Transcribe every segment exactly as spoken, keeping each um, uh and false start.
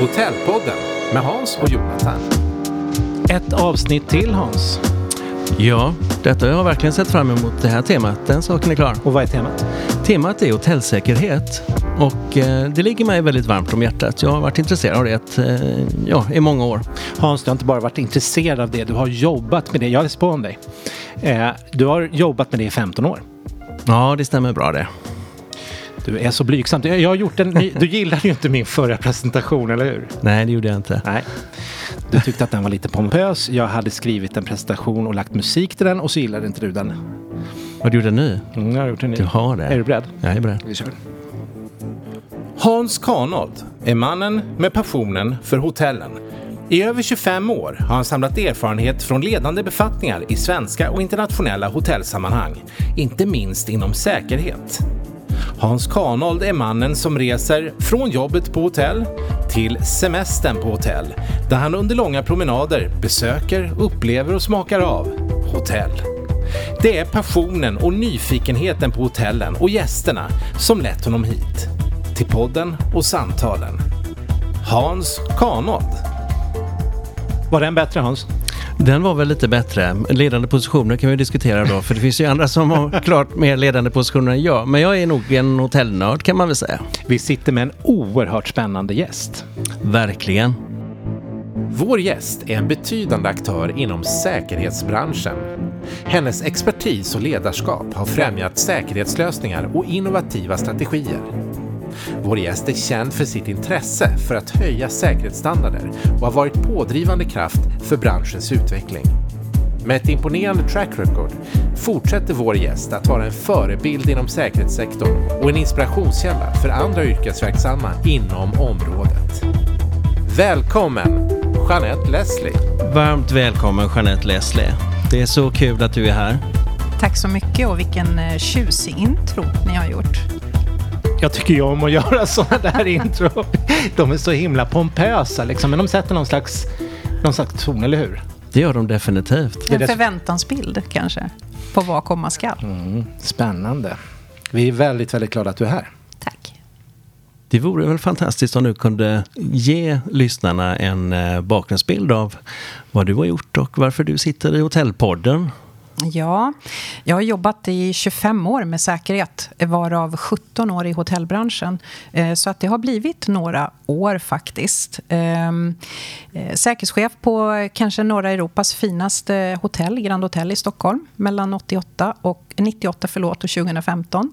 Hotellpodden med Hans och Jonathan. Ett avsnitt till, Hans. Ja, detta har jag verkligen sett fram emot, det här temat. Den saken är klar. Och vad är temat? Temat är hotellsäkerhet. Och eh, det ligger mig väldigt varmt om hjärtat. Jag har varit intresserad av det ett, eh, ja, i många år. Hans, du har inte bara varit intresserad av det. Du har jobbat med det. Jag har läst på om dig. Eh, du har jobbat med det i femton år. Ja, det stämmer bra det. Du är så blygsamt. Jag har gjort en ny... Du gillade ju inte min förra presentation, eller hur? Nej, det gjorde jag inte. Nej. Du tyckte att den var lite pompös. Jag hade skrivit en presentation och lagt musik till den och så gillade inte du den. Har du gjort en ny? Mm, jag har gjort en ny. Du har det. Är du beredd? Jag är beredd. Vi kör. Hans Kanold är mannen med passionen för hotellen. I över tjugofem år har han samlat erfarenhet från ledande befattningar i svenska och internationella hotellsammanhang, inte minst inom säkerhet. Hans Kanold är mannen som reser från jobbet på hotell till semestern på hotell, där han under långa promenader besöker, upplever och smakar av hotell. Det är passionen och nyfikenheten på hotellen och gästerna som lett honom hit, till podden och samtalen. Hans Kanold. Var den bättre, Hans? Den var väl lite bättre. Ledande positioner kan vi diskutera då, för det finns ju andra som har klart mer ledande positioner än jag. Men jag är nog en hotellnörd, kan man väl säga. Vi sitter med en oerhört spännande gäst. Verkligen. Vår gäst är en betydande aktör inom säkerhetsbranschen. Hennes expertis och ledarskap har främjat säkerhetslösningar och innovativa strategier. Vår gäst är känd för sitt intresse för att höja säkerhetsstandarder och har varit pådrivande kraft för branschens utveckling. Med ett imponerande track record fortsätter vår gäst att vara en förebild inom säkerhetssektorn och en inspirationskälla för andra yrkesverksamma inom området. Välkommen, Jeanette Lesslie. Varmt välkommen, Jeanette Lesslie. Det är så kul att du är här. Tack så mycket, och vilken tjusig intro ni har gjort. Jag tycker ju om att göra sådana där intro. De är så himla pompösa liksom. Men de sätter någon slags, någon slags ton, eller hur? Det gör de definitivt. En förväntansbild kanske på vad komma skall. Mm, spännande. Vi är väldigt, väldigt glada att du är här. Tack. Det vore väl fantastiskt om du kunde ge lyssnarna en bakgrundsbild av vad du har gjort och varför du sitter i Hotellpodden. Ja, jag har jobbat i tjugofem år med säkerhet, varav sjutton år i hotellbranschen. Så att det har blivit några år faktiskt. Säkerhetschef på kanske norra Europas finaste hotell, Grand Hotel i Stockholm, mellan åttioåtta och nittioåtta förlåt, och tjugohundrafemton.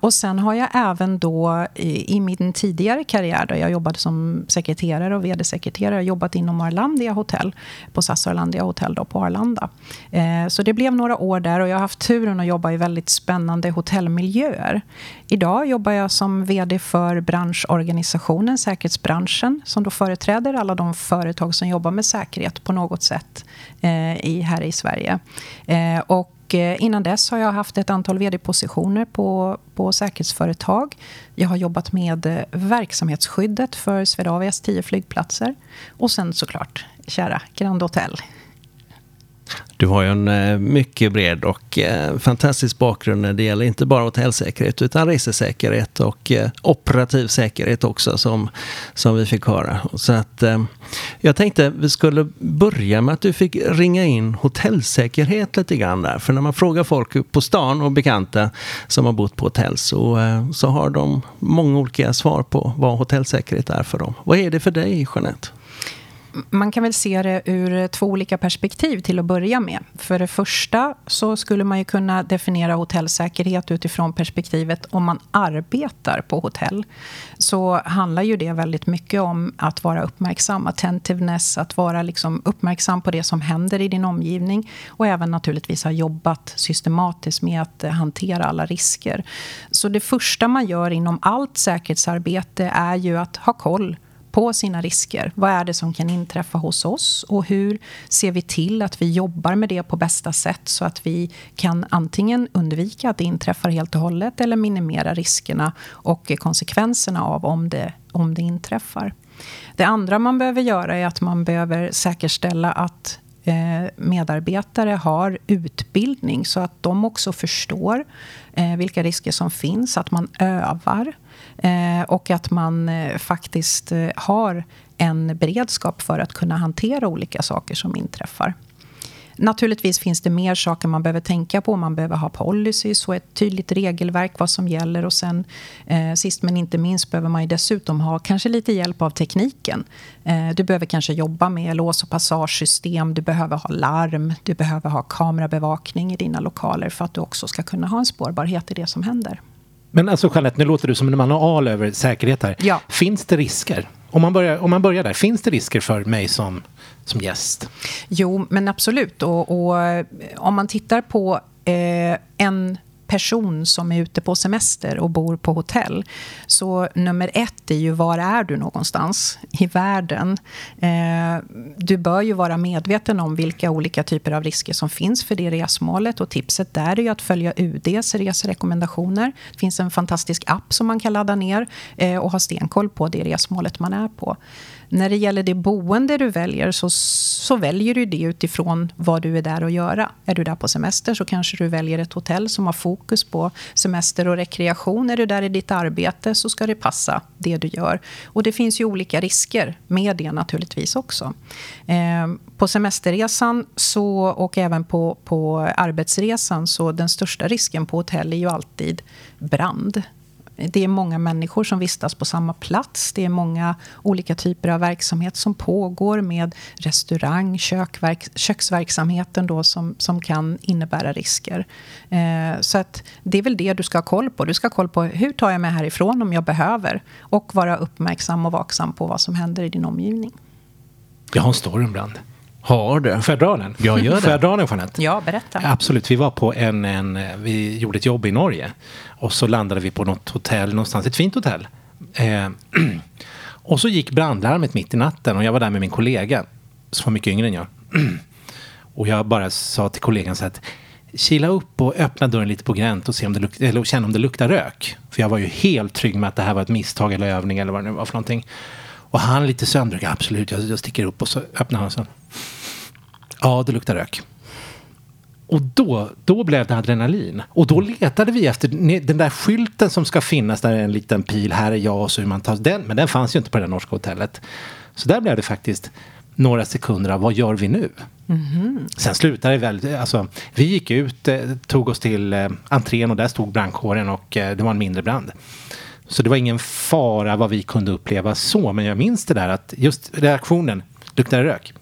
Och sen har jag även då i min tidigare karriär, där jag jobbade som sekreterare och vd-sekreterare, jobbat inom Arlandia Hotel, på S A S Arlandia Hotel då, på Arlanda. Så det blev några år där, och jag har haft turen att jobba i väldigt spännande hotellmiljöer. Idag jobbar jag som vd för branschorganisationen Säkerhetsbranschen, som då företräder alla de företag som jobbar med säkerhet på något sätt eh, i, här i Sverige. Eh, och innan dess har jag haft ett antal vd-positioner på, på säkerhetsföretag. Jag har jobbat med verksamhetsskyddet för Swedavias tio flygplatser. Och sen såklart, kära Grand Hotel. Du har ju en mycket bred och fantastisk bakgrund när det gäller inte bara hotellsäkerhet utan resesäkerhet och operativ säkerhet också, som, som vi fick höra. Så att, jag tänkte vi skulle börja med att du fick ringa in hotellsäkerhet lite grann där. För när man frågar folk på stan och bekanta som har bott på hotell så, så har de många olika svar på vad hotellsäkerhet är för dem. Vad är det för dig, Jeanette? Man kan väl se det ur två olika perspektiv till att börja med. För det första så skulle man ju kunna definiera hotellsäkerhet utifrån perspektivet om man arbetar på hotell. Så handlar ju det väldigt mycket om att vara uppmärksam, attentiveness, att vara liksom uppmärksam på det som händer i din omgivning. Och även naturligtvis ha jobbat systematiskt med att hantera alla risker. Så det första man gör inom allt säkerhetsarbete är ju att ha koll på sina risker. Vad är det som kan inträffa hos oss, och hur ser vi till att vi jobbar med det på bästa sätt så att vi kan antingen undvika att det inträffar helt och hållet eller minimera riskerna och konsekvenserna av om det, om det inträffar. Det andra man behöver göra är att man behöver säkerställa att medarbetare har utbildning så att de också förstår vilka risker som finns, att man övar och att man faktiskt har en beredskap för att kunna hantera olika saker som inträffar. Naturligtvis finns det mer saker man behöver tänka på. Man behöver ha policies och ett tydligt regelverk vad som gäller. Och sen eh, sist men inte minst behöver man ju dessutom ha kanske lite hjälp av tekniken. Eh, du behöver kanske jobba med lås- och passagesystem. Du behöver ha larm. Du behöver ha kamerabevakning i dina lokaler för att du också ska kunna ha en spårbarhet i det som händer. Men alltså Jeanette, nu låter du som en man har all över säkerhet här. Ja. Finns det risker? Om man börjar, om man börjar där, finns det risker för mig som, som gäst? Jo, men absolut. Och, och om man tittar på eh, en person som är ute på semester och bor på hotell, så nummer ett är ju var är du någonstans i världen. Eh, du bör ju vara medveten om vilka olika typer av risker som finns för det resmålet, och tipset där är ju att följa U D:s reserekommendationer. Det finns en fantastisk app som man kan ladda ner eh, och ha stenkoll på det resmålet man är på. När det gäller det boende du väljer så, så väljer du det utifrån vad du är där och göra. Är du där på semester så kanske du väljer ett hotell som har fokus på semester och rekreation. Är du där i ditt arbete så ska det passa det du gör. Och det finns ju olika risker med det naturligtvis också. Eh, på semesterresan så, och även på, på arbetsresan, så den största risken på hotell är ju alltid brand. Det är många människor som vistas på samma plats. Det är många olika typer av verksamhet som pågår med restaurang, kökverk, köksverksamheten då som, som kan innebära risker. Eh, så att det är väl det du ska ha koll på. Du ska ha koll på hur tar jag mig härifrån om jag behöver, och vara uppmärksam och vaksam på vad som händer i din omgivning. Jag har en story brand. Har du? Får jag dra den? Jag gör det. Får jag dra den, Jeanette? Ja, berätta. Absolut, vi var på en, en... Vi gjorde ett jobb i Norge. Och så landade vi på något hotell någonstans. Ett fint hotell. Eh, och så gick brandlarmet mitt i natten. Och jag var där med min kollega. Som var mycket yngre än jag. Och jag bara sa till kollegan så att kila upp och öppna dörren lite på gränt och se om det luk- eller känna om det luktar rök. För jag var ju helt trygg med att det här var ett misstag eller övning eller vad det nu var för någonting. Och han lite sömndrygg. Absolut, jag, jag sticker upp och så öppnar han så. Ja, det luktar rök. Och då, då blev det adrenalin. Och då letade vi efter den där skylten som ska finnas där, en liten pil. Här är jag, och så hur man tar den. Men den fanns ju inte på det norska hotellet. Så där blev det faktiskt några sekunder av vad gör vi nu? Mm-hmm. Sen slutade det väl... Alltså, vi gick ut, eh, tog oss till eh, entrén och där stod brandkåren och eh, det var en mindre brand. Så det var ingen fara vad vi kunde uppleva så. Men jag minns det där att just reaktionen luktar rök.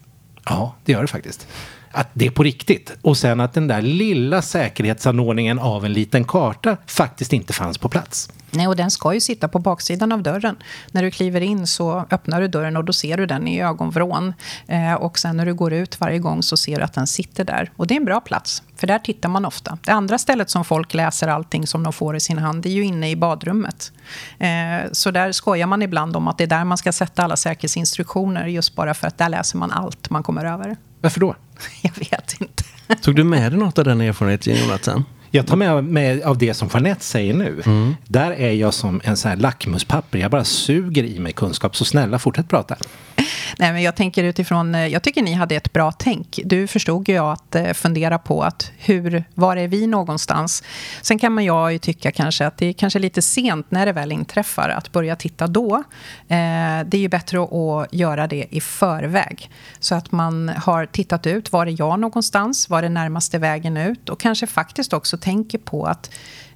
Ja, det gör det faktiskt. Att det är på riktigt. Och sen att den där lilla säkerhetsanordningen av en liten karta faktiskt inte fanns på plats. Nej, och den ska ju sitta på baksidan av dörren. När du kliver in så öppnar du dörren och då ser du den i ögonvrån. Eh, och sen när du går ut varje gång så ser du att den sitter där. Och det är en bra plats, för där tittar man ofta. Det andra stället som folk läser allting som de får i sin hand, det är ju inne i badrummet. Eh, så där skojar man ibland om att det är där man ska sätta alla säkerhetsinstruktioner, just bara för att där läser man allt man kommer över. Varför då? Jag vet inte. Tog du med dig något av den erfarenheten, Jonathan? Jag tar med mig av det som Jeanette säger nu. Mm. Där är jag som en sån här lackmuspapper. Jag bara suger i mig kunskap. Så snälla, fortsätt prata. Nej, men jag tänker utifrån... Jag tycker ni hade ett bra tänk. Du förstod ju att fundera på att hur, var är vi någonstans? Sen kan man jag ju tycka kanske att det är kanske lite sent när det väl inträffar att börja titta då. Eh, det är ju bättre att göra det i förväg. Så att man har tittat ut. Var är jag någonstans? Var är närmaste vägen ut? Och kanske faktiskt också tänker på att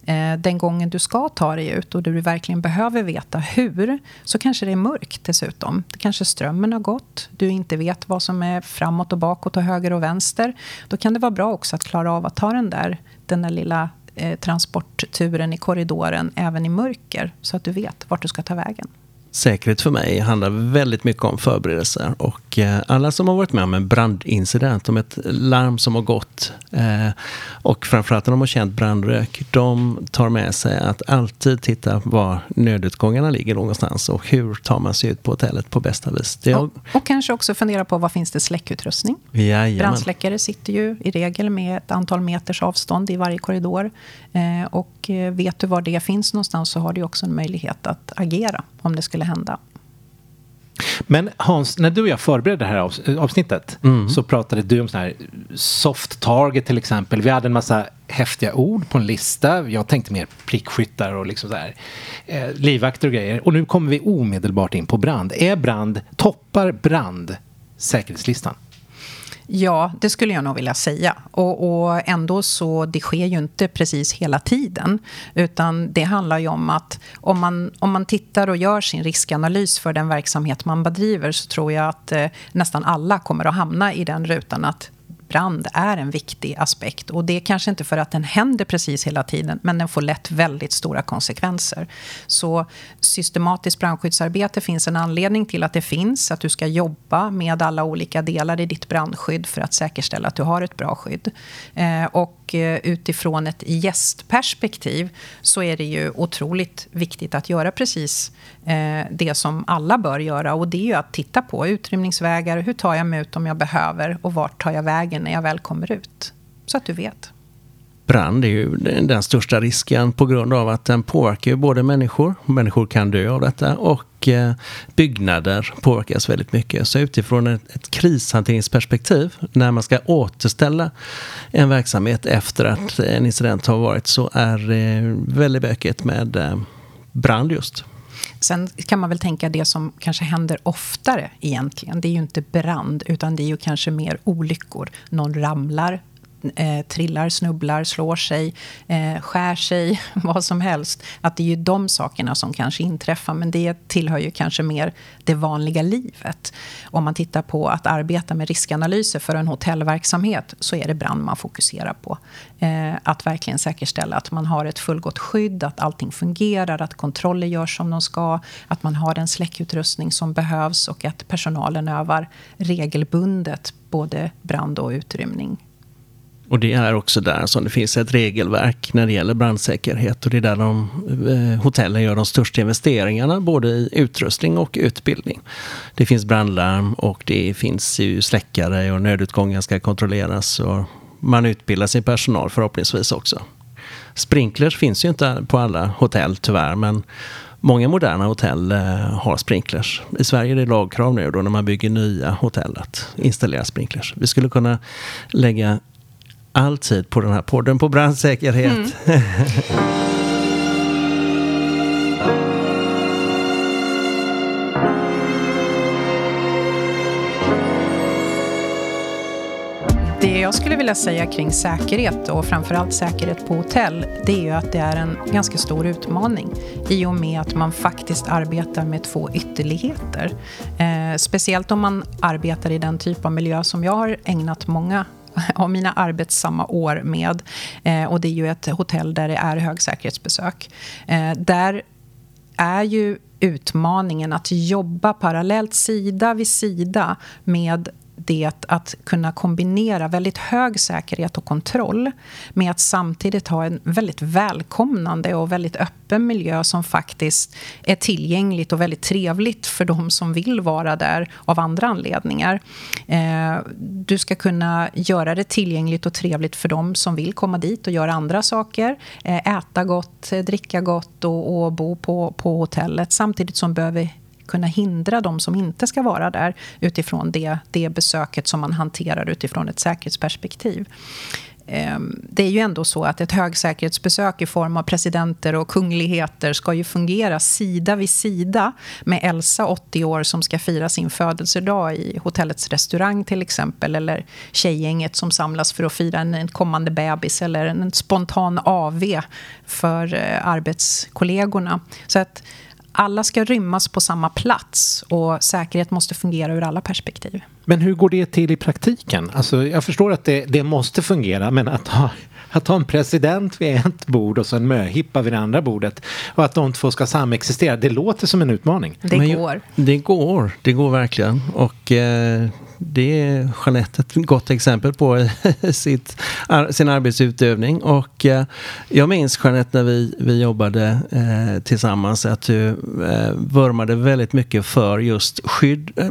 eh, den gången du ska ta dig ut och du verkligen behöver veta hur, så kanske det är mörkt dessutom. Det kanske strömmen har gått. Du inte vet vad som är framåt och bakåt och höger och vänster. Då kan det vara bra också att klara av att ta den där, den där lilla eh, transportturen i korridoren även i mörker, så att du vet vart du ska ta vägen. Säkerhet för mig handlar väldigt mycket om förberedelser, och alla som har varit med om en brandincident, om ett larm som har gått och framförallt om de har känt brandrök, de tar med sig att alltid titta var nödutgångarna ligger någonstans och hur tar man sig ut på hotellet på bästa vis. Jag... Och, och kanske också fundera på vad finns det släckutrustning? Jajamän. Brandsläckare sitter ju i regel med ett antal meters avstånd i varje korridor, och vet du var det finns någonstans så har du också en möjlighet att agera om det skulle hända. Men Hans, när du och jag förberedde det här avsnittet mm. så pratade du om sån här soft target till exempel. Vi hade en massa häftiga ord på en lista. Jag tänkte mer prickskyttar och liksom så här, eh, livvakter och grejer. Och nu kommer vi omedelbart in på brand. Är brand, toppar brand säkerhetslistan? Ja, det skulle jag nog vilja säga. Och, och ändå så, det sker ju inte precis hela tiden. Utan det handlar ju om att om man, om man tittar och gör sin riskanalys för den verksamhet man bedriver, så tror jag att eh, nästan alla kommer att hamna i den rutan att brand är en viktig aspekt. Och det är kanske inte för att den händer precis hela tiden, men den får lätt väldigt stora konsekvenser. Så systematiskt brandskyddsarbete finns en anledning till att det finns. Att du ska jobba med alla olika delar i ditt brandskydd för att säkerställa att du har ett bra skydd. Eh, och eh, utifrån ett gästperspektiv så är det ju otroligt viktigt att göra precis eh, det som alla bör göra. Och det är ju att titta på utrymningsvägar. Hur tar jag mig ut om jag behöver? Och vart tar jag vägen när jag väl kommer ut, så att du vet. Brand är ju den största risken på grund av att den påverkar både människor, människor kan dö av detta, och byggnader påverkas väldigt mycket. Så utifrån ett krishanteringsperspektiv, när man ska återställa en verksamhet efter att en incident har varit, så är det väldigt bökigt med brand just. Sen kan man väl tänka det som kanske händer oftare egentligen. Det är ju inte brand, utan det är ju kanske mer olyckor. Någon ramlar, eh, trillar, snubblar, slår sig, eh, skär sig, vad som helst. Att det är ju de sakerna som kanske inträffar, men det tillhör ju kanske mer det vanliga livet. Om man tittar på att arbeta med riskanalyser för en hotellverksamhet, så är det brand man fokuserar på. Eh, att verkligen säkerställa att man har ett fullgott skydd, att allting fungerar, att kontroller görs som de ska, att man har den släckutrustning som behövs och att personalen övar regelbundet både brand och utrymning. Och det är också där som det finns ett regelverk när det gäller brandsäkerhet, och det är där de, eh, hotellen gör de största investeringarna både i utrustning och utbildning. Det finns brandlarm och det finns ju släckare, och nödutgången ska kontrolleras, och man utbildar sin personal förhoppningsvis också. Sprinklers finns ju inte på alla hotell tyvärr, men många moderna hotell eh, har sprinklers. I Sverige är det lagkrav nu då när man bygger nya hotell att installera sprinklers. Vi skulle kunna lägga alltid på den här podden på brandsäkerhet. Mm. Det jag skulle vilja säga kring säkerhet, och framförallt säkerhet på hotell, det är ju att det är en ganska stor utmaning i och med att man faktiskt arbetar med två ytterligheter. Eh, speciellt om man arbetar i den typ av miljö som jag har ägnat många av mina arbetssamma år med, eh, och det är ju ett hotell där det är högsäkerhetsbesök. Eh, där är ju utmaningen att jobba parallellt sida vid sida med det att kunna kombinera väldigt hög säkerhet och kontroll med att samtidigt ha en väldigt välkomnande och väldigt öppen miljö som faktiskt är tillgängligt och väldigt trevligt för de som vill vara där av andra anledningar. Du ska kunna göra det tillgängligt och trevligt för de som vill komma dit och göra andra saker, äta gott, dricka gott och, och bo på, på hotellet, samtidigt som behöver kunna hindra de som inte ska vara där utifrån det, det besöket som man hanterar utifrån ett säkerhetsperspektiv. Det är ju ändå så att ett högsäkerhetsbesök i form av presidenter och kungligheter ska ju fungera sida vid sida med Elsa, åttio år, som ska fira sin födelsedag i hotellets restaurang till exempel, eller tjejgänget som samlas för att fira en kommande bebis eller en spontan A V för arbetskollegorna. Så att alla ska rymmas på samma plats, och säkerhet måste fungera ur alla perspektiv. Men hur går det till i praktiken? Alltså, jag förstår att det, det måste fungera, men att ha, att ha en president vid ett bord och så en möhippa vid det andra bordet, och att de två ska samexistera, det låter som en utmaning. Det men går. Jag, det går, det går verkligen. Och eh, det är Jeanette ett gott exempel på sitt, ar, sin arbetsutövning. Och eh, jag minns, Jeanette, när vi, vi jobbade eh, tillsammans, att du eh, vurmade väldigt mycket för just skydd, eh,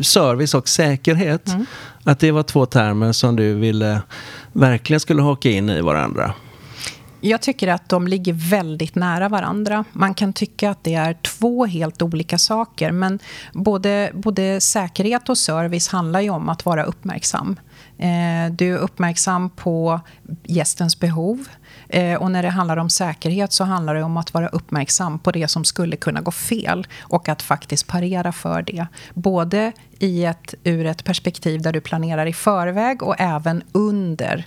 service och säkerhet. Mm. Att det var två termer som du ville verkligen skulle haka in i varandra. Jag tycker att de ligger väldigt nära varandra. Man kan tycka att det är två helt olika saker, men både, både säkerhet och service handlar ju om att vara uppmärksam. Du är uppmärksam på gästens behov, och när det handlar om säkerhet så handlar det om att vara uppmärksam på det som skulle kunna gå fel och att faktiskt parera för det. Både i ett, ur ett perspektiv där du planerar i förväg och även under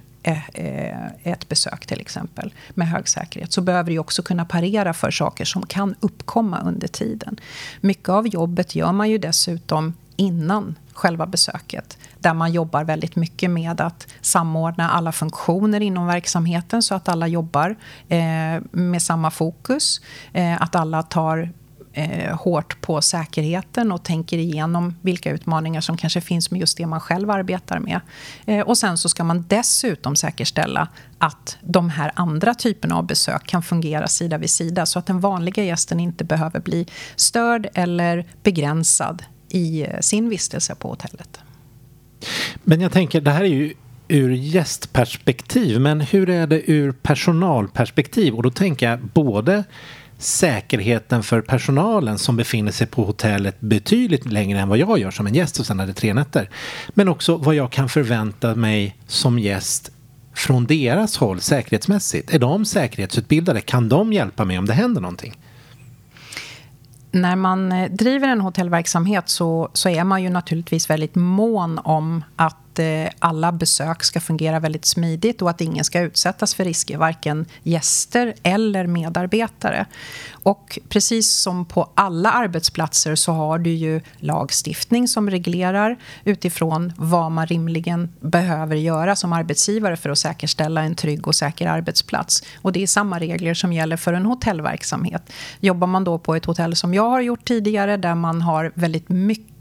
ett besök till exempel med hög säkerhet, så behöver du också kunna parera för saker som kan uppkomma under tiden. Mycket av jobbet gör man ju dessutom innan själva besöket, där man jobbar väldigt mycket med att samordna alla funktioner inom verksamheten så att alla jobbar eh, med samma fokus, eh, att alla tar eh, hårt på säkerheten och tänker igenom vilka utmaningar som kanske finns med just det man själv arbetar med. Eh, och sen så ska man dessutom säkerställa att de här andra typerna av besök kan fungera sida vid sida så att den vanliga gästen inte behöver bli störd eller begränsad i sin vistelse på hotellet. Men jag tänker, det här är ju ur gästperspektiv, men hur är det ur personalperspektiv? Och då tänker jag både säkerheten för personalen som befinner sig på hotellet betydligt längre än vad jag gör som en gäst och sen hade tre nätter, men också vad jag kan förvänta mig som gäst från deras håll säkerhetsmässigt. Är de säkerhetsutbildade? Kan de hjälpa mig om det händer någonting? När man driver en hotellverksamhet så, så är man ju naturligtvis väldigt mån om att eh, alla besök ska fungera väldigt smidigt och att ingen ska utsättas för risker, varken gäster eller medarbetare. Och precis som på alla arbetsplatser så har du ju lagstiftning som reglerar utifrån vad man rimligen behöver göra som arbetsgivare för att säkerställa en trygg och säker arbetsplats. Och det är samma regler som gäller för en hotellverksamhet. Jobbar man då på ett hotell som jag har gjort tidigare, där man har väldigt mycket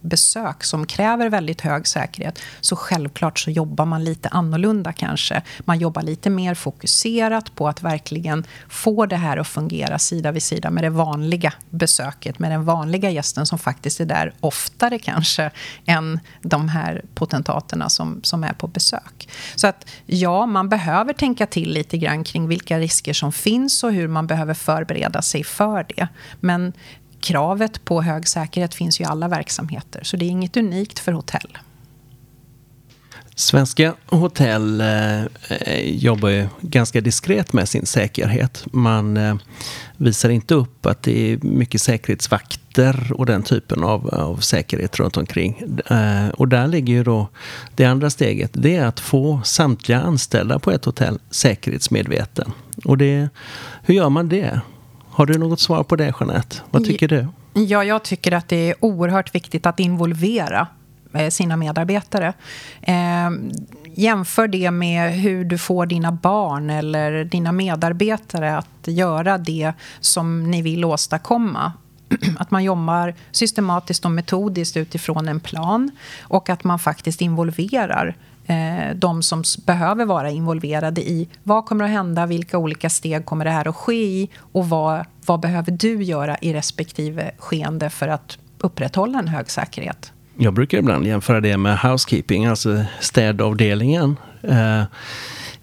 besök som kräver väldigt hög säkerhet, så självklart så jobbar man lite annorlunda kanske. Man jobbar lite mer fokuserat på att verkligen få det här att fungera sida vid sida med det vanliga besöket, med den vanliga gästen som faktiskt är där oftare kanske än de här potentaterna som, som är på besök. Så att ja, man behöver tänka till lite grann kring vilka risker som finns och hur man behöver förbereda sig för det. Men kravet på hög säkerhet finns ju i alla verksamheter, så det är inget unikt för hotell. Svenska hotell eh, jobbar ju ganska diskret med sin säkerhet. Man eh, visar inte upp att det är mycket säkerhetsvakter och den typen av, av säkerhet runt omkring. Eh, och där ligger ju då det andra steget. Det är att få samtliga anställda på ett hotell säkerhetsmedveten. Och det, hur gör man det? Har du något svar på det, Jeanette? Vad tycker du? Ja, jag tycker att det är oerhört viktigt att involvera sina medarbetare. Eh, jämför det med hur du får dina barn eller dina medarbetare att göra det som ni vill åstadkomma. Att man jobbar systematiskt och metodiskt utifrån en plan och att man faktiskt involverar de som behöver vara involverade i vad kommer att hända, vilka olika steg kommer det här att ske i och vad, vad behöver du göra i respektive skeende för att upprätthålla en hög säkerhet. Jag brukar ibland jämföra det med housekeeping, alltså städavdelningen.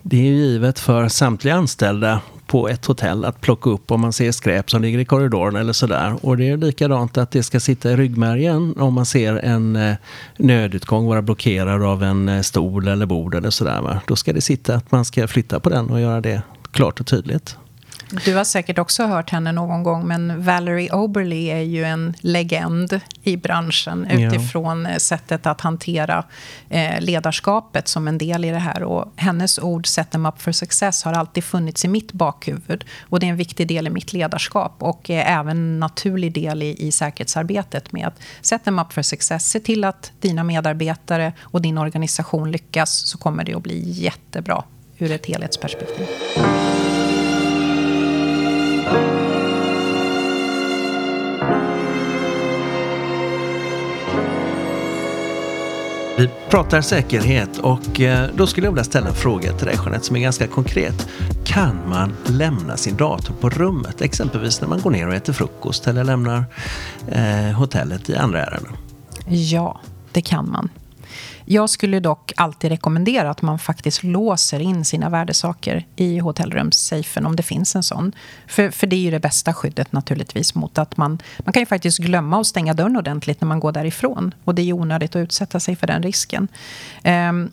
Det är ju givet för samtliga anställda på ett hotell att plocka upp om man ser skräp som ligger i korridoren eller sådär. Och det är likadant att det ska sitta i ryggmärgen om man ser en eh, nödutgång vara blockerad av en eh, stol eller bord eller sådär. Va? Då ska det sitta att man ska flytta på den och göra det klart och tydligt. Du har säkert också hört henne någon gång, men Valerie Oberly är ju en legend i branschen utifrån ja. sättet att hantera eh, ledarskapet som en del i det här. Och hennes ord, set them up for success, har alltid funnits i mitt bakhuvud. Och det är en viktig del i mitt ledarskap och är även en naturlig del i, i säkerhetsarbetet med att set them up for success. Se till att dina medarbetare och din organisation lyckas, så kommer det att bli jättebra ur ett helhetsperspektiv. Vi pratar säkerhet och då skulle jag vilja ställa en fråga till dig, Jeanette, som är ganska konkret. Kan man lämna sin dator på rummet, exempelvis när man går ner och äter frukost eller lämnar eh, hotellet i andra ärenden? Ja, det kan man. Jag skulle dock alltid rekommendera att man faktiskt låser in sina värdesaker i hotellrumssafen om det finns en sån. För, för det är ju det bästa skyddet naturligtvis mot att man... Man kan ju faktiskt glömma och stänga dörren ordentligt när man går därifrån. Och det är ju onödigt att utsätta sig för den risken. Um,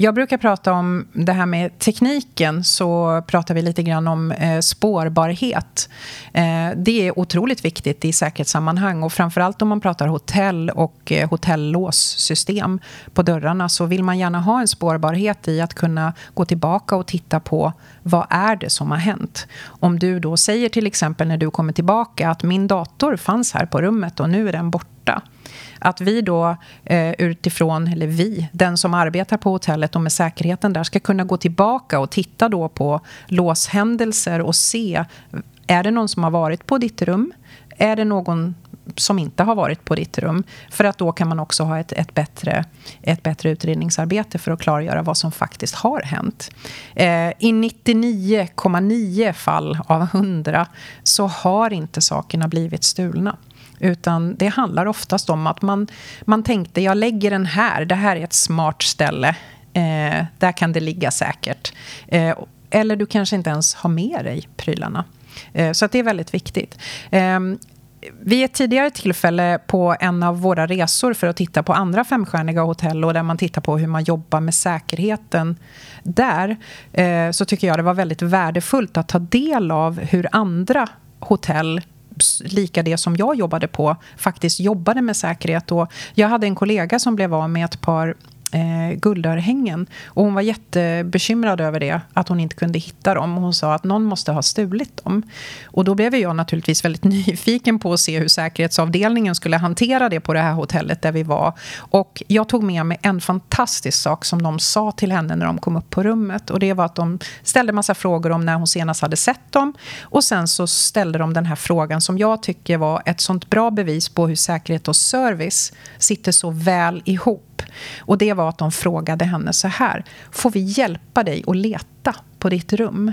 Jag brukar prata om det här med tekniken, så pratar vi lite grann om eh, spårbarhet. Eh, det är otroligt viktigt i säkerhetssammanhang, och framförallt om man pratar hotell och eh, hotellåssystem på dörrarna, så vill man gärna ha en spårbarhet i att kunna gå tillbaka och titta på vad är det som har hänt. Om du då säger till exempel när du kommer tillbaka att min dator fanns här på rummet och nu är den borta. Att vi då eh, utifrån, eller vi, den som arbetar på hotellet och med säkerheten där, ska kunna gå tillbaka och titta då på låshändelser och se, är det någon som har varit på ditt rum? Är det någon som inte har varit på ditt rum? För att då kan man också ha ett, ett, bättre, ett bättre utredningsarbete för att klargöra vad som faktiskt har hänt. Eh, I nittionio komma nio fall av hundra så har inte sakerna blivit stulna. Utan det handlar oftast om att man, man tänkte, jag lägger den här, det här är ett smart ställe, eh, där kan det ligga säkert. Eh, eller du kanske inte ens har med dig prylarna. Eh, så att det är väldigt viktigt. Eh, Vid ett tidigare tillfälle på en av våra resor för att titta på andra femstjärniga hotell och där man tittar på hur man jobbar med säkerheten där, eh, så tycker jag det var väldigt värdefullt att ta del av hur andra hotell, lika det som jag jobbade på, faktiskt jobbade med säkerhet. Och jag hade en kollega som blev av med ett par eh, guldörhängen, och hon var jättebekymrad över det, att hon inte kunde hitta dem. Hon sa att någon måste ha stulit dem. Och då blev jag naturligtvis väldigt nyfiken på att se hur säkerhetsavdelningen skulle hantera det på det här hotellet där vi var. Och jag tog med mig en fantastisk sak som de sa till henne när de kom upp på rummet, och det var att de ställde massa frågor om när hon senast hade sett dem, och sen så ställde de den här frågan som jag tycker var ett sånt bra bevis på hur säkerhet och service sitter så väl ihop. Och det var att de frågade henne så här: får vi hjälpa dig att leta på ditt rum?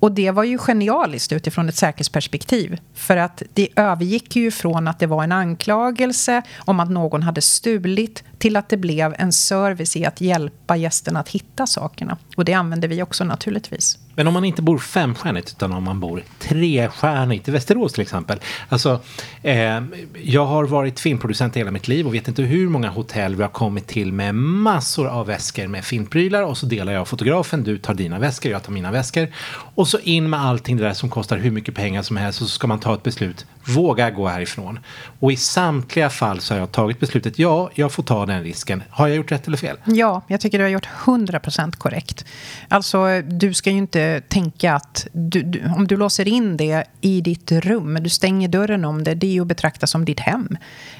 Och det var ju genialiskt utifrån ett säkerhetsperspektiv, för att det övergick ju från att det var en anklagelse om att någon hade stulit till att det blev en service i att hjälpa gästerna att hitta sakerna. Och det använder vi också naturligtvis. Men om man inte bor femstjärnigt utan om man bor trestjärnigt i Västerås till exempel. Alltså, eh, jag har varit filmproducent hela mitt liv och vet inte hur många hotell vi har kommit till med massor av väskor med filmprylar, och så delar jag fotografen, du tar dina väskor, jag tar mina väskor, och så in med allting det där som kostar hur mycket pengar som helst, och så ska man ta ett beslut, våga gå härifrån. Och i samtliga fall så har jag tagit beslutet, ja, jag får ta den risken. Har jag gjort rätt eller fel? Ja, jag tycker du har gjort hundra procent korrekt. Alltså, du ska ju inte tänka att du, du, om du låser in det i ditt rum, du stänger dörren om det, det är ju att betrakta som ditt hem.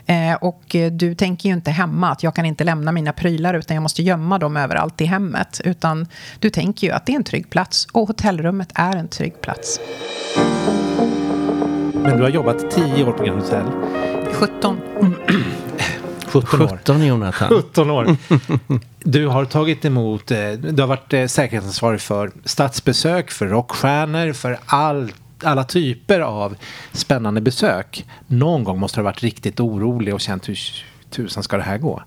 Eh, och du tänker ju inte hemma att jag kan inte lämna mina prylar utan jag måste gömma dem överallt i hemmet, utan du tänker ju att det är en trygg plats, och hotellrummet är en trygg plats. Men du har jobbat tio år på Grand Hotel. sjutton. sjutton år. Jonathan. sjutton år. Du har tagit emot, du har varit säkerhetsansvarig för statsbesök, för rockstjärnor, för all, alla typer av spännande besök. Någon gång måste du ha varit riktigt orolig och känt, hur tusan ska det här gå?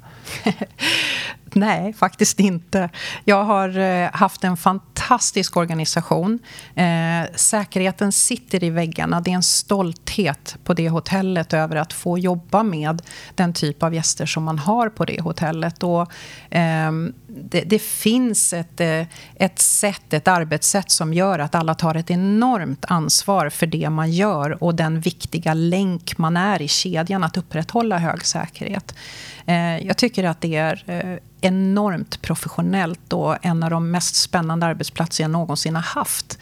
Nej, faktiskt inte. Jag har haft en fantastisk organisation. Eh, säkerheten sitter i väggarna. Det är en stolthet på det hotellet över att få jobba med den typ av gäster som man har på det hotellet. Och, eh, det, det finns ett, ett sätt, ett arbetssätt som gör att alla tar ett enormt ansvar för det man gör och den viktiga länk man är i kedjan att upprätthålla hög säkerhet. Eh, jag tycker att det är... Eh, enormt professionellt och en av de mest spännande arbetsplatser jag någonsin har haft,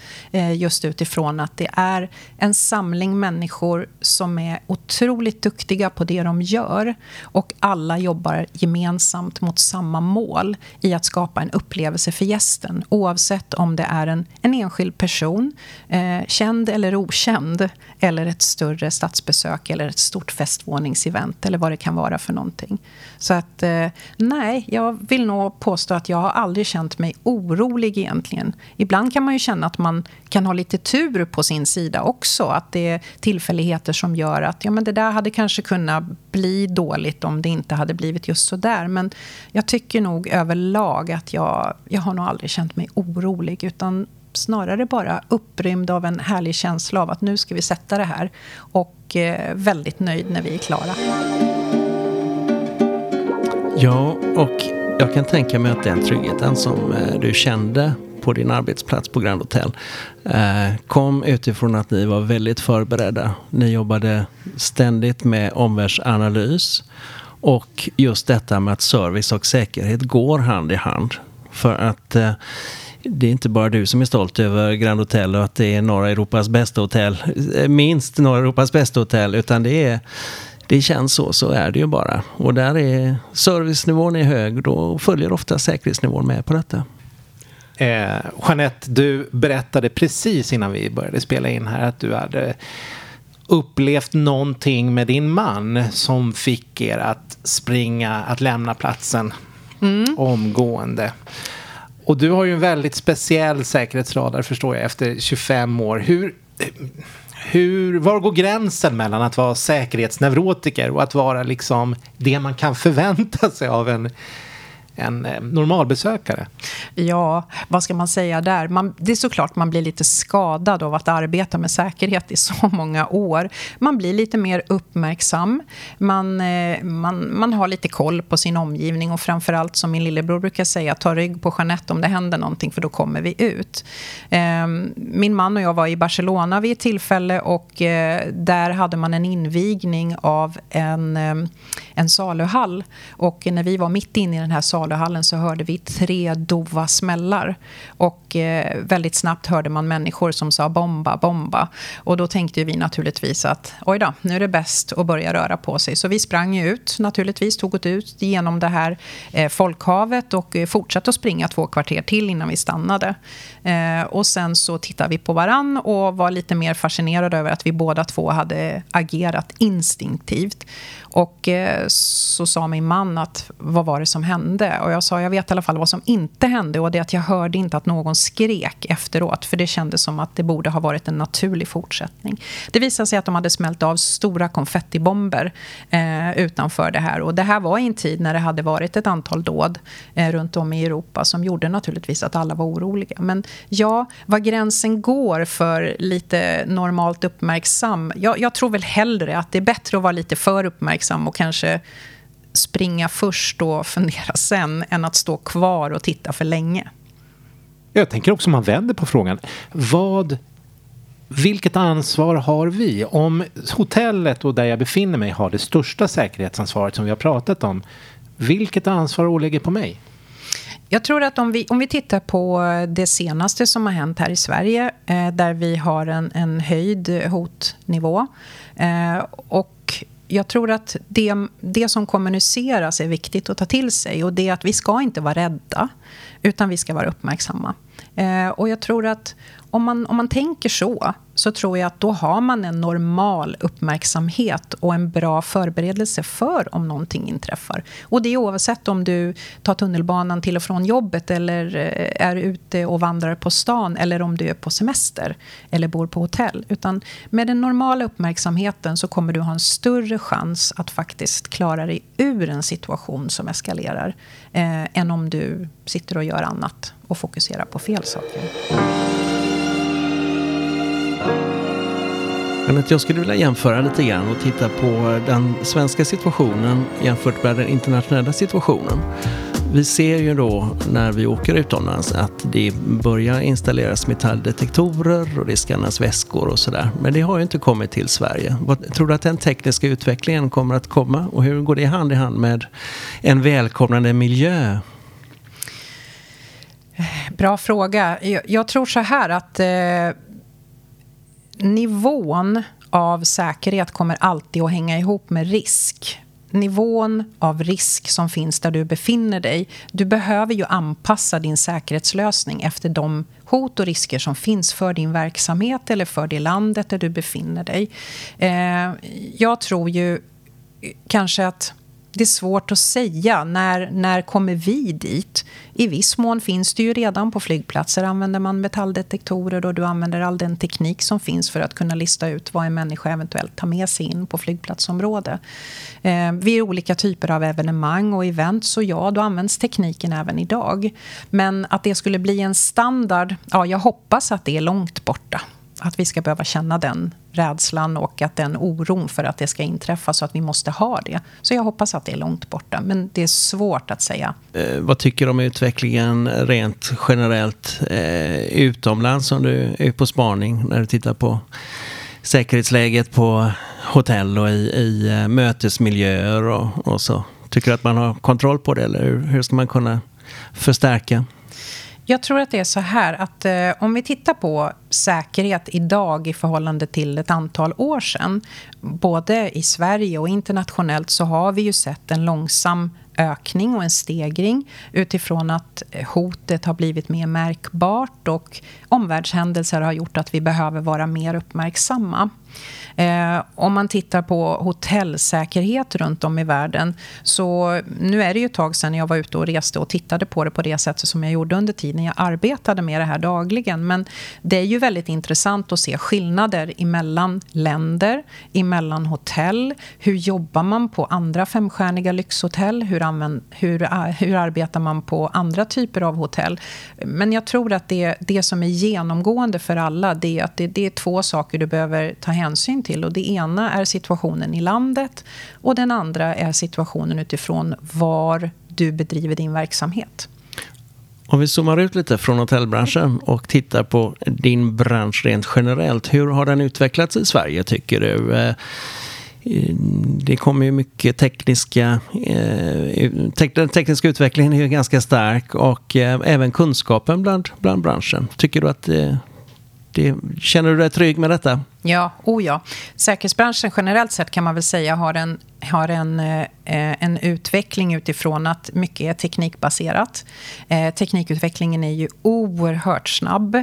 just utifrån att det är en samling människor som är otroligt duktiga på det de gör, och alla jobbar gemensamt mot samma mål i att skapa en upplevelse för gästen, oavsett om det är en, en enskild person, eh, känd eller okänd, eller ett större statsbesök eller ett stort festvåningsevent eller vad det kan vara för någonting. Så att eh, nej, jag jag vill nog påstå att jag har aldrig känt mig orolig egentligen. Ibland kan man ju känna att man kan ha lite tur på sin sida också. Att det är tillfälligheter som gör att ja, men det där hade kanske kunnat bli dåligt om det inte hade blivit just så där. Men jag tycker nog överlag att jag, jag har nog aldrig känt mig orolig, utan snarare bara upprymd av en härlig känsla av att nu ska vi sätta det här, och eh, väldigt nöjd när vi är klara. Ja, och jag kan tänka mig att den tryggheten som eh, du kände på din arbetsplats på Grand Hotel eh, kom utifrån att ni var väldigt förberedda. Ni jobbade ständigt med omvärldsanalys, och just detta med att service och säkerhet går hand i hand, för att eh, det är inte bara du som är stolt över Grand Hotel och att det är norra Europas bästa hotell, minst norra Europas bästa hotell, utan det är, det känns så, så är det ju bara. Och där är servicenivån är hög, då följer ofta säkerhetsnivån med på detta. Eh, Jeanette, du berättade precis innan vi började spela in här att du hade upplevt någonting med din man som fick er att springa, att lämna platsen mm. omgående. Och du har ju en väldigt speciell säkerhetsradar, förstår jag, efter tjugofem år. Hur, hur, var går gränsen mellan att vara säkerhetsneurotiker och att vara liksom det man kan förvänta sig av en, en normalbesökare? Ja, vad ska man säga där? Man, det är såklart man blir lite skadad av att arbeta med säkerhet i så många år. Man blir lite mer uppmärksam. Man, man, man har lite koll på sin omgivning, och framförallt, som min lillebror brukar säga, ta rygg på Jeanette om det händer någonting, för då kommer vi ut. Min man och jag var i Barcelona vid ett tillfälle, och där hade man en invigning av en, en saluhall, och när vi var mitt inne i den här saluhallen Saluhallen så hörde vi tre dova smällar, och eh, väldigt snabbt hörde man människor som sa bomba, bomba, och då tänkte vi naturligtvis att oj då, nu är det bäst att börja röra på sig, så vi sprang ut, naturligtvis tog oss ut genom det här eh, folkhavet och eh, fortsatte att springa två kvarter till innan vi stannade, eh, och sen så tittade vi på varann och var lite mer fascinerade över att vi båda två hade agerat instinktivt, och eh, så sa min man att vad var det som hände? Och jag sa, jag vet i alla fall vad som inte hände, och det är att jag hörde inte att någon skrek efteråt, för det kändes som att det borde ha varit en naturlig fortsättning. Det visade sig att de hade smält av stora konfettibomber eh, utanför det här, och det här var i en tid när det hade varit ett antal dåd eh, runt om i Europa som gjorde naturligtvis att alla var oroliga. Men ja, vad gränsen går för lite normalt uppmärksam, jag, jag tror väl hellre att det är bättre att vara lite för uppmärksam och kanske springa först och fundera sen, än att stå kvar och titta för länge. Jag tänker också, man vänder på frågan, vad, vilket ansvar har vi? Om hotellet och där jag befinner mig har det största säkerhetsansvaret som vi har pratat om, vilket ansvar ålägger på mig? Jag tror att om vi, om vi tittar på det senaste som har hänt här i Sverige, eh, där vi har en, en höjd hotnivå, eh, och jag tror att det, det som kommuniceras är viktigt att ta till sig, och det är att vi ska inte vara rädda, utan vi ska vara uppmärksamma. Eh, och jag tror att om man, om man tänker så, så tror jag att då har man en normal uppmärksamhet och en bra förberedelse för om någonting inträffar. Och det är oavsett om du tar tunnelbanan till och från jobbet, eller är ute och vandrar på stan, eller om du är på semester eller bor på hotell. Utan med den normala uppmärksamheten så kommer du ha en större chans att faktiskt klara dig ur en situation som eskalerar eh, än om du sitter och gör annat och fokuserar på fel saker. Jag skulle vilja jämföra lite grann och titta på den svenska situationen jämfört med den internationella situationen. Vi ser ju då när vi åker utomlands att det börjar installeras metalldetektorer och det skannas väskor och sådär. Men det har ju inte kommit till Sverige. Vad, tror du att den tekniska utvecklingen kommer att komma? Och hur går det hand i hand med en välkomnande miljö? Bra fråga. Jag, jag tror så här att... Eh... nivån av säkerhet kommer alltid att hänga ihop med risk. Nivån av risk som finns där du befinner dig. Du behöver ju anpassa din säkerhetslösning efter de hot och risker som finns för din verksamhet eller för det landet där du befinner dig. Jag tror ju kanske att det är svårt att säga. När, när kommer vi dit? I viss mån finns det ju redan på flygplatser. Använder man metalldetektorer och du använder all den teknik som finns för att kunna lista ut vad en människa eventuellt tar med sig in på flygplatsområde. Eh, vid olika typer av evenemang och event så ja, då används tekniken även idag. Men att det skulle bli en standard, ja, jag hoppas att det är långt borta. Att vi ska behöva känna den rädslan och att den oron för att det ska inträffa så att vi måste ha det. Så jag hoppas att det är långt borta, men det är svårt att säga. Eh, vad tycker du om utvecklingen rent generellt eh, utomlands om du är på spaning när du tittar på säkerhetsläget på hotell och i, i mötesmiljöer och, och så? Tycker du att man har kontroll på det eller hur, hur ska man kunna förstärka? Jag tror att det är så här att eh, om vi tittar på säkerhet idag i förhållande till ett antal år sedan, både i Sverige och internationellt, så har vi ju sett en långsam ökning och en stegring utifrån att hotet har blivit mer märkbart och omvärldshändelser har gjort att vi behöver vara mer uppmärksamma. Eh, om man tittar på hotellsäkerhet runt om i världen, så nu är det ju ett tag sedan jag var ute och reste och tittade på det på det sättet som jag gjorde under tiden jag arbetade med det här dagligen, men det är ju väldigt intressant att se skillnader emellan länder, emellan hotell, hur jobbar man på andra femstjärniga lyxhotell, hur, använd, hur, hur arbetar man på andra typer av hotell, men jag tror att det, det som är genomgående för alla, det är att det, det är två saker du behöver ta hänsyn till, och det ena är situationen i landet och den andra är situationen utifrån var du bedriver din verksamhet. Om vi zoomar ut lite från hotellbranschen och tittar på din bransch rent generellt, hur har den utvecklats i Sverige tycker du? Det kommer ju mycket tekniska, den tekniska utvecklingen är ju ganska stark och även kunskapen bland, bland branschen. Tycker du att det, känner du dig trygg med detta? Ja, oh ja. Säkerhetsbranschen generellt sett kan man väl säga har en, har en, eh, en utveckling utifrån att mycket är teknikbaserat. Eh, teknikutvecklingen är ju oerhört snabb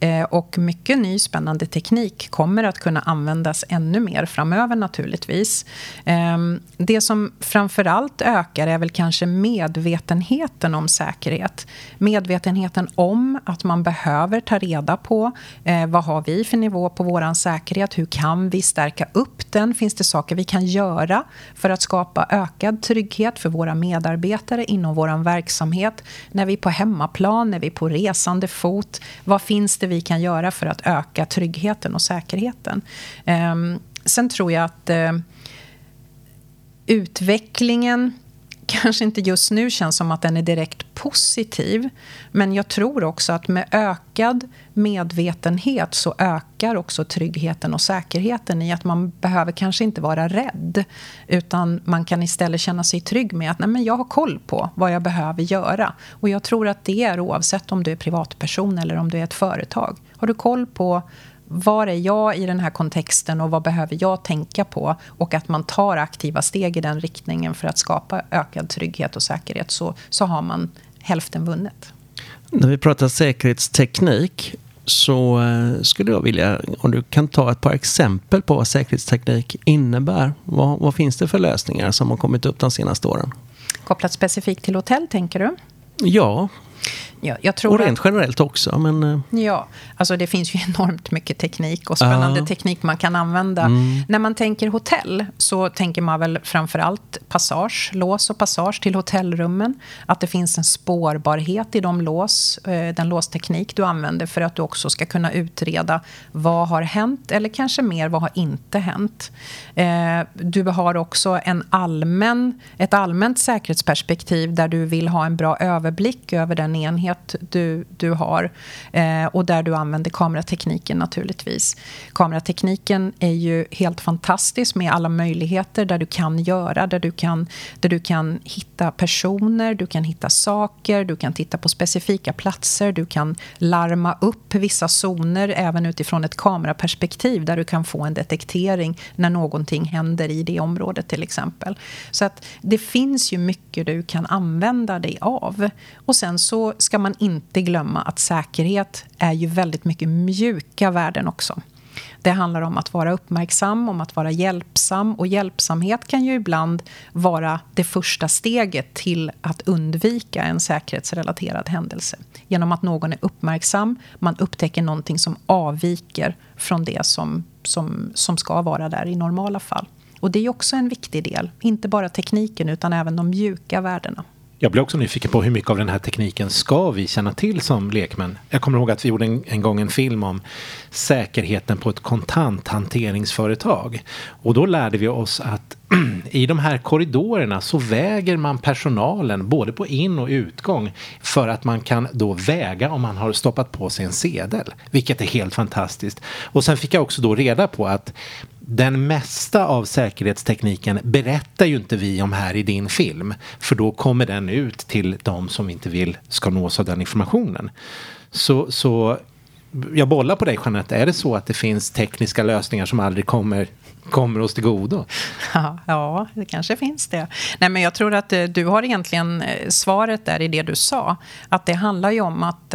eh, och mycket ny spännande teknik kommer att kunna användas ännu mer framöver naturligtvis. Eh, det som framförallt ökar är väl kanske medvetenheten om säkerhet. Medvetenheten om att man behöver ta reda på eh, vad har vi för nivå på våran säkerhet. Hur kan vi stärka upp den? Finns det saker vi kan göra för att skapa ökad trygghet för våra medarbetare inom vår verksamhet? När vi är på hemmaplan, när vi är på resande fot. Vad finns det vi kan göra för att öka tryggheten och säkerheten? Ehm, sen tror jag att eh, utvecklingen kanske inte just nu känns som att den är direkt positiv. Men jag tror också att med ökad medvetenhet så ökar också tryggheten och säkerheten i att man behöver kanske inte vara rädd. Utan man kan istället känna sig trygg med att nej, men jag har koll på vad jag behöver göra. Och jag tror att det är oavsett om du är privatperson eller om du är ett företag. Har du koll på var är jag i den här kontexten och vad behöver jag tänka på, och att man tar aktiva steg i den riktningen för att skapa ökad trygghet och säkerhet, så, så har man hälften vunnet. När vi pratar säkerhetsteknik så skulle jag vilja om du kan ta ett par exempel på vad säkerhetsteknik innebär. Vad, vad finns det för lösningar som har kommit upp de senaste åren? Kopplat specifikt till hotell tänker du? Ja. Ja, jag tror och rent att, generellt också. Men... Ja, alltså det finns ju enormt mycket teknik och spännande uh. teknik man kan använda. Mm. När man tänker hotell så tänker man väl framförallt passage, lås och passage till hotellrummen. Att det finns en spårbarhet i de lås, den låsteknik du använder för att du också ska kunna utreda vad har hänt eller kanske mer vad har inte hänt. Du har också en allmän, ett allmänt säkerhetsperspektiv där du vill ha en bra överblick över den enhet Du, du har eh, och där du använder kameratekniken naturligtvis. Kameratekniken är ju helt fantastisk med alla möjligheter där du kan göra, där du kan, där du kan hitta personer, du kan hitta saker, du kan titta på specifika platser, du kan larma upp vissa zoner även utifrån ett kameraperspektiv där du kan få en detektering när någonting händer i det området till exempel. Så att det finns ju mycket du kan använda dig av, och sen så ska man inte glömma att säkerhet är ju väldigt mycket mjuka värden också. Det handlar om att vara uppmärksam, om att vara hjälpsam, och hjälpsamhet kan ju ibland vara det första steget till att undvika en säkerhetsrelaterad händelse. Genom att någon är uppmärksam, man upptäcker någonting som avviker från det som, som, som ska vara där i normala fall. Och det är också en viktig del, inte bara tekniken utan även de mjuka värdena. Jag blir också nyfiken på hur mycket av den här tekniken ska vi känna till som lekmän. Jag kommer ihåg att vi gjorde en, en gång en film om säkerheten på ett kontanthanteringsföretag. Och då lärde vi oss att i de här korridorerna så väger man personalen både på in- och utgång för att man kan då väga om man har stoppat på sig en sedel. Vilket är helt fantastiskt. Och sen fick jag också då reda på att den mesta av säkerhetstekniken berättar ju inte vi om här i din film. För då kommer den ut till de som inte vill ska nås av den informationen. Så, så jag bollar på dig, Jeanette. Är det så att det finns tekniska lösningar som aldrig kommer, kommer oss till godo? Ja, det kanske finns det. Nej, men jag tror att du har egentligen svaret där i det du sa. Att det handlar ju om att...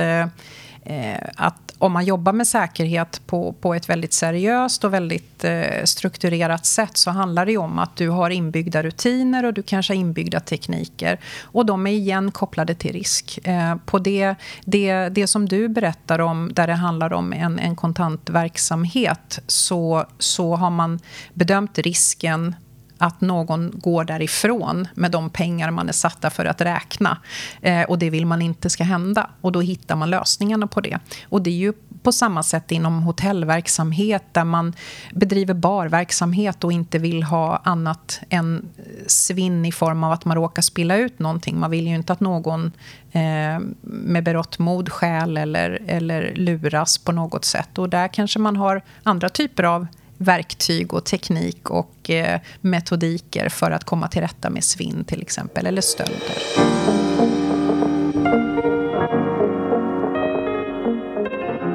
att om man jobbar med säkerhet på, på ett väldigt seriöst och väldigt eh, strukturerat sätt, så handlar det om att du har inbyggda rutiner och du kanske har inbyggda tekniker. Och de är igen kopplade till risk. Eh, på det, det, det som du berättar om, där det handlar om en, en kontantverksamhet, så, så har man bedömt risken att någon går därifrån med de pengar man är satta för att räkna. Eh, och det vill man inte ska hända. Och då hittar man lösningarna på det. Och det är ju på samma sätt inom hotellverksamhet, där man bedriver barverksamhet och inte vill ha annat än svinn i form av att man råkar spilla ut någonting. Man vill ju inte att någon eh, med berått mod stjäl eller, eller luras på något sätt. Och där kanske man har andra typer av verktyg och teknik och eh, metodiker för att komma till rätta med svinn till exempel, eller stölder.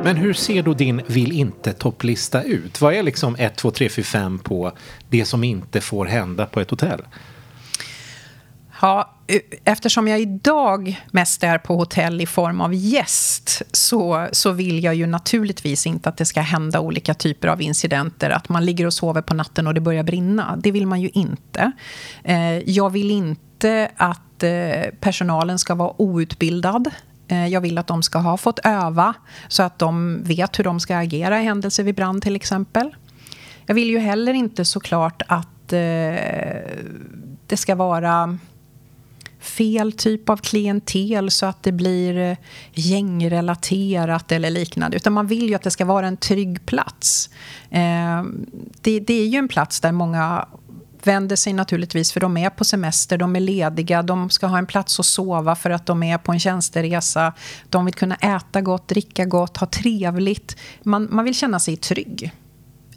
Men hur ser då din vill inte topplista ut? Vad är liksom ett, två, tre, fyra, fem på det som inte får hända på ett hotell? Ja, eftersom jag idag mest är på hotell i form av gäst, så, så vill jag ju naturligtvis inte att det ska hända olika typer av incidenter. Att man ligger och sover på natten och det börjar brinna. Det vill man ju inte. Jag vill inte att personalen ska vara outbildad. Jag vill att de ska ha fått öva så att de vet hur de ska agera i händelse vid brand till exempel. Jag vill ju heller inte såklart att det ska vara fel typ av klientel så att det blir gängrelaterat eller liknande, utan man vill ju att det ska vara en trygg plats. Eh, det, det är ju en plats där många vänder sig naturligtvis, för de är på semester, de är lediga, de ska ha en plats att sova för att de är på en tjänsteresa, de vill kunna äta gott, dricka gott, ha trevligt. Man, man vill känna sig trygg.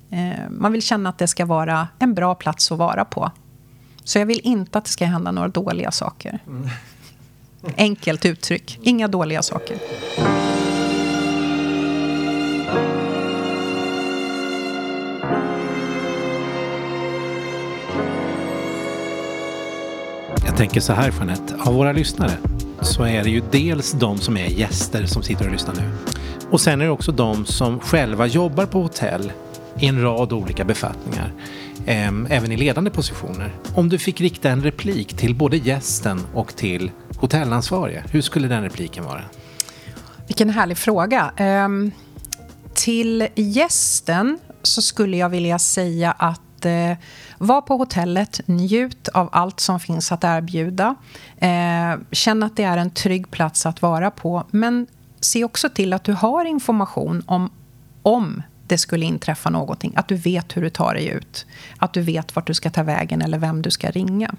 Eh, man vill känna att det ska vara en bra plats att vara på. Så jag vill inte att det ska hända några dåliga saker. Enkelt uttryck. Inga dåliga saker. Jag tänker så här, Jeanette. Av våra lyssnare så är det ju dels de som är gäster som sitter och lyssnar nu. Och sen är det också de som själva jobbar på hotell i en rad olika befattningar. Även i ledande positioner. Om du fick rikta en replik till både gästen och till hotellansvariga, hur skulle den repliken vara? Vilken härlig fråga. Ehm, till gästen så skulle jag vilja säga att eh, var på hotellet, njut av allt som finns att erbjuda. Ehm, känn att det är en trygg plats att vara på, men se också till att du har information om om det skulle inträffa någonting. Att du vet hur du tar dig ut. Att du vet vart du ska ta vägen eller vem du ska ringa.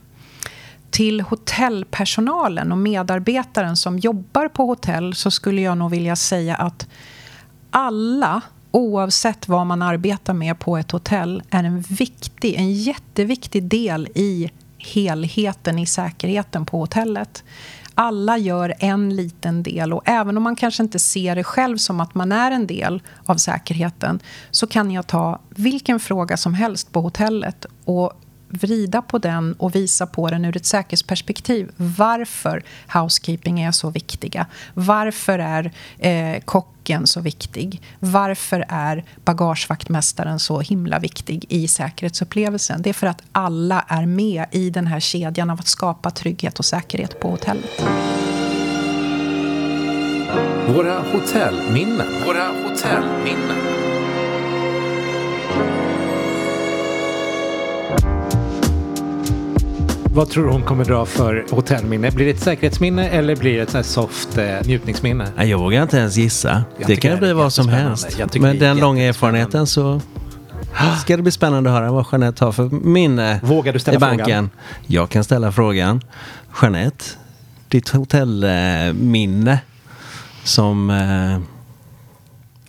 Till hotellpersonalen och medarbetaren som jobbar på hotell, så skulle jag nog vilja säga att alla, oavsett vad man arbetar med på ett hotell, är en viktig, en jätteviktig del i helheten i säkerheten på hotellet. Alla gör en liten del, och även om man kanske inte ser det själv som att man är en del av säkerheten, så kan jag ta vilken fråga som helst på hotellet och vrida på den och visa på den ur ett säkerhetsperspektiv. Varför housekeeping är så viktiga? Varför är eh, kocken så viktig? Varför är bagagevaktmästaren så himla viktig i säkerhetsupplevelsen? Det är för att alla är med i den här kedjan av att skapa trygghet och säkerhet på hotellet. Våra hotellminnen. Våra hotellminnen. Vad tror hon kommer dra för hotellminne? Blir det ett säkerhetsminne eller blir det ett sånt soft eh, njutningsminne? Jag vågar inte ens gissa. Jag det kan det bli vad som helst. Men den långa erfarenheten så ska det bli spännande att höra vad Jeanette har för minne. Vågar du ställa i banken? Frågan? Jag kan ställa frågan. Jeanette, ditt hotellminne. Eh, Som, eh,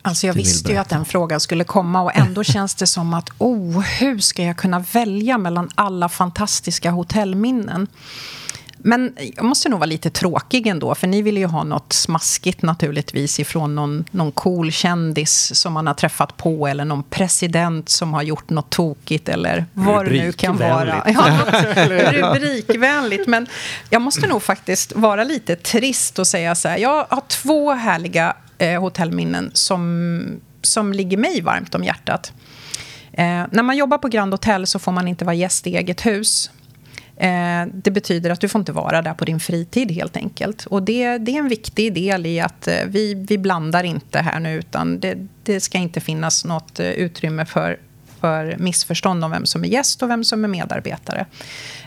alltså jag visste ju att den frågan skulle komma och ändå känns det som att oh, hur ska jag kunna välja mellan alla fantastiska hotellminnen? Men jag måste nog vara lite tråkig ändå, för ni vill ju ha något smaskigt naturligtvis ifrån någon, någon cool kändis som man har träffat på eller någon president som har gjort något tokigt eller vad det nu kan vara. Ja, rubrikvänligt. Men jag måste nog faktiskt vara lite trist och säga så här, jag har två härliga eh, hotellminnen som, som ligger mig varmt om hjärtat. Eh, när man jobbar på Grand Hotel så får man inte vara gäst i eget hus. Det betyder att du får inte vara där på din fritid helt enkelt. Och det, det är en viktig del i att vi, vi blandar inte här nu, utan det, det ska inte finnas något utrymme för, för missförstånd om vem som är gäst och vem som är medarbetare.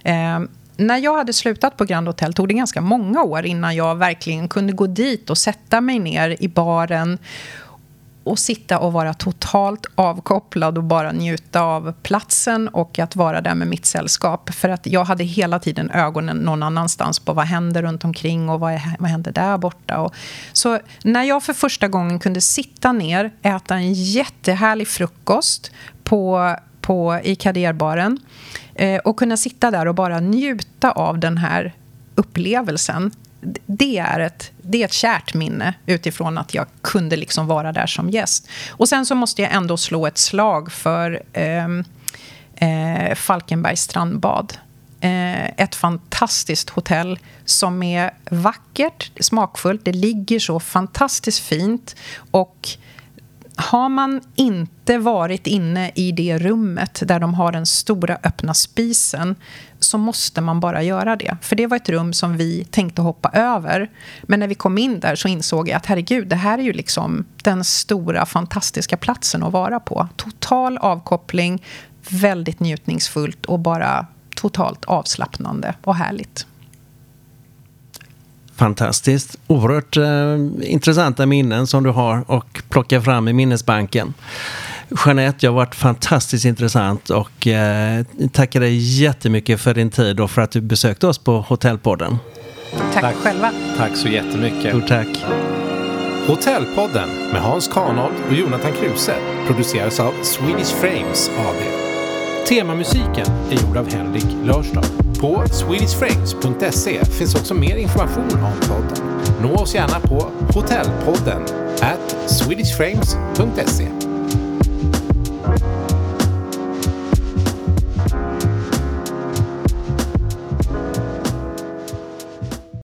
Eh, när jag hade slutat på Grand Hotel tog det ganska många år innan jag verkligen kunde gå dit och sätta mig ner i baren och sitta och vara totalt avkopplad och bara njuta av platsen och att vara där med mitt sällskap. För att jag hade hela tiden ögonen någon annanstans på vad händer runt omkring och vad, vad händer där borta. Och så när jag för första gången kunde sitta ner, äta en jättehärlig frukost på, på, i Kaderbaren eh, och kunna sitta där och bara njuta av den här upplevelsen. Det är, ett, det är ett kärt minne utifrån att jag kunde liksom vara där som gäst. Och sen så måste jag ändå slå ett slag för eh, eh, Falkenbergs strandbad. Eh, ett fantastiskt hotell som är vackert, smakfullt. Det ligger så fantastiskt fint och har man inte varit inne i det rummet där de har den stora öppna spisen så måste man bara göra det. För det var ett rum som vi tänkte hoppa över. Men när vi kom in där så insåg jag att herregud, det här är ju liksom den stora fantastiska platsen att vara på. Total avkoppling, väldigt njutningsfullt och bara totalt avslappnande och härligt. Fantastiskt. Oerhört eh, intressanta minnen som du har och plockar fram i minnesbanken. Jeanette, jag har varit fantastiskt intressant och eh, tackar dig jättemycket för din tid och för att du besökte oss på Hotellpodden. Tack, tack själva. Tack så jättemycket. Och tack. Hotellpodden med Hans Kanold och Jonathan Kruse produceras av Swedish Frames A B. Temamusiken är gjord av Henrik Lörstad. På swedish frames punkt se finns också mer information om podden. Nå oss gärna på hotellpodden at swedish frames punkt se.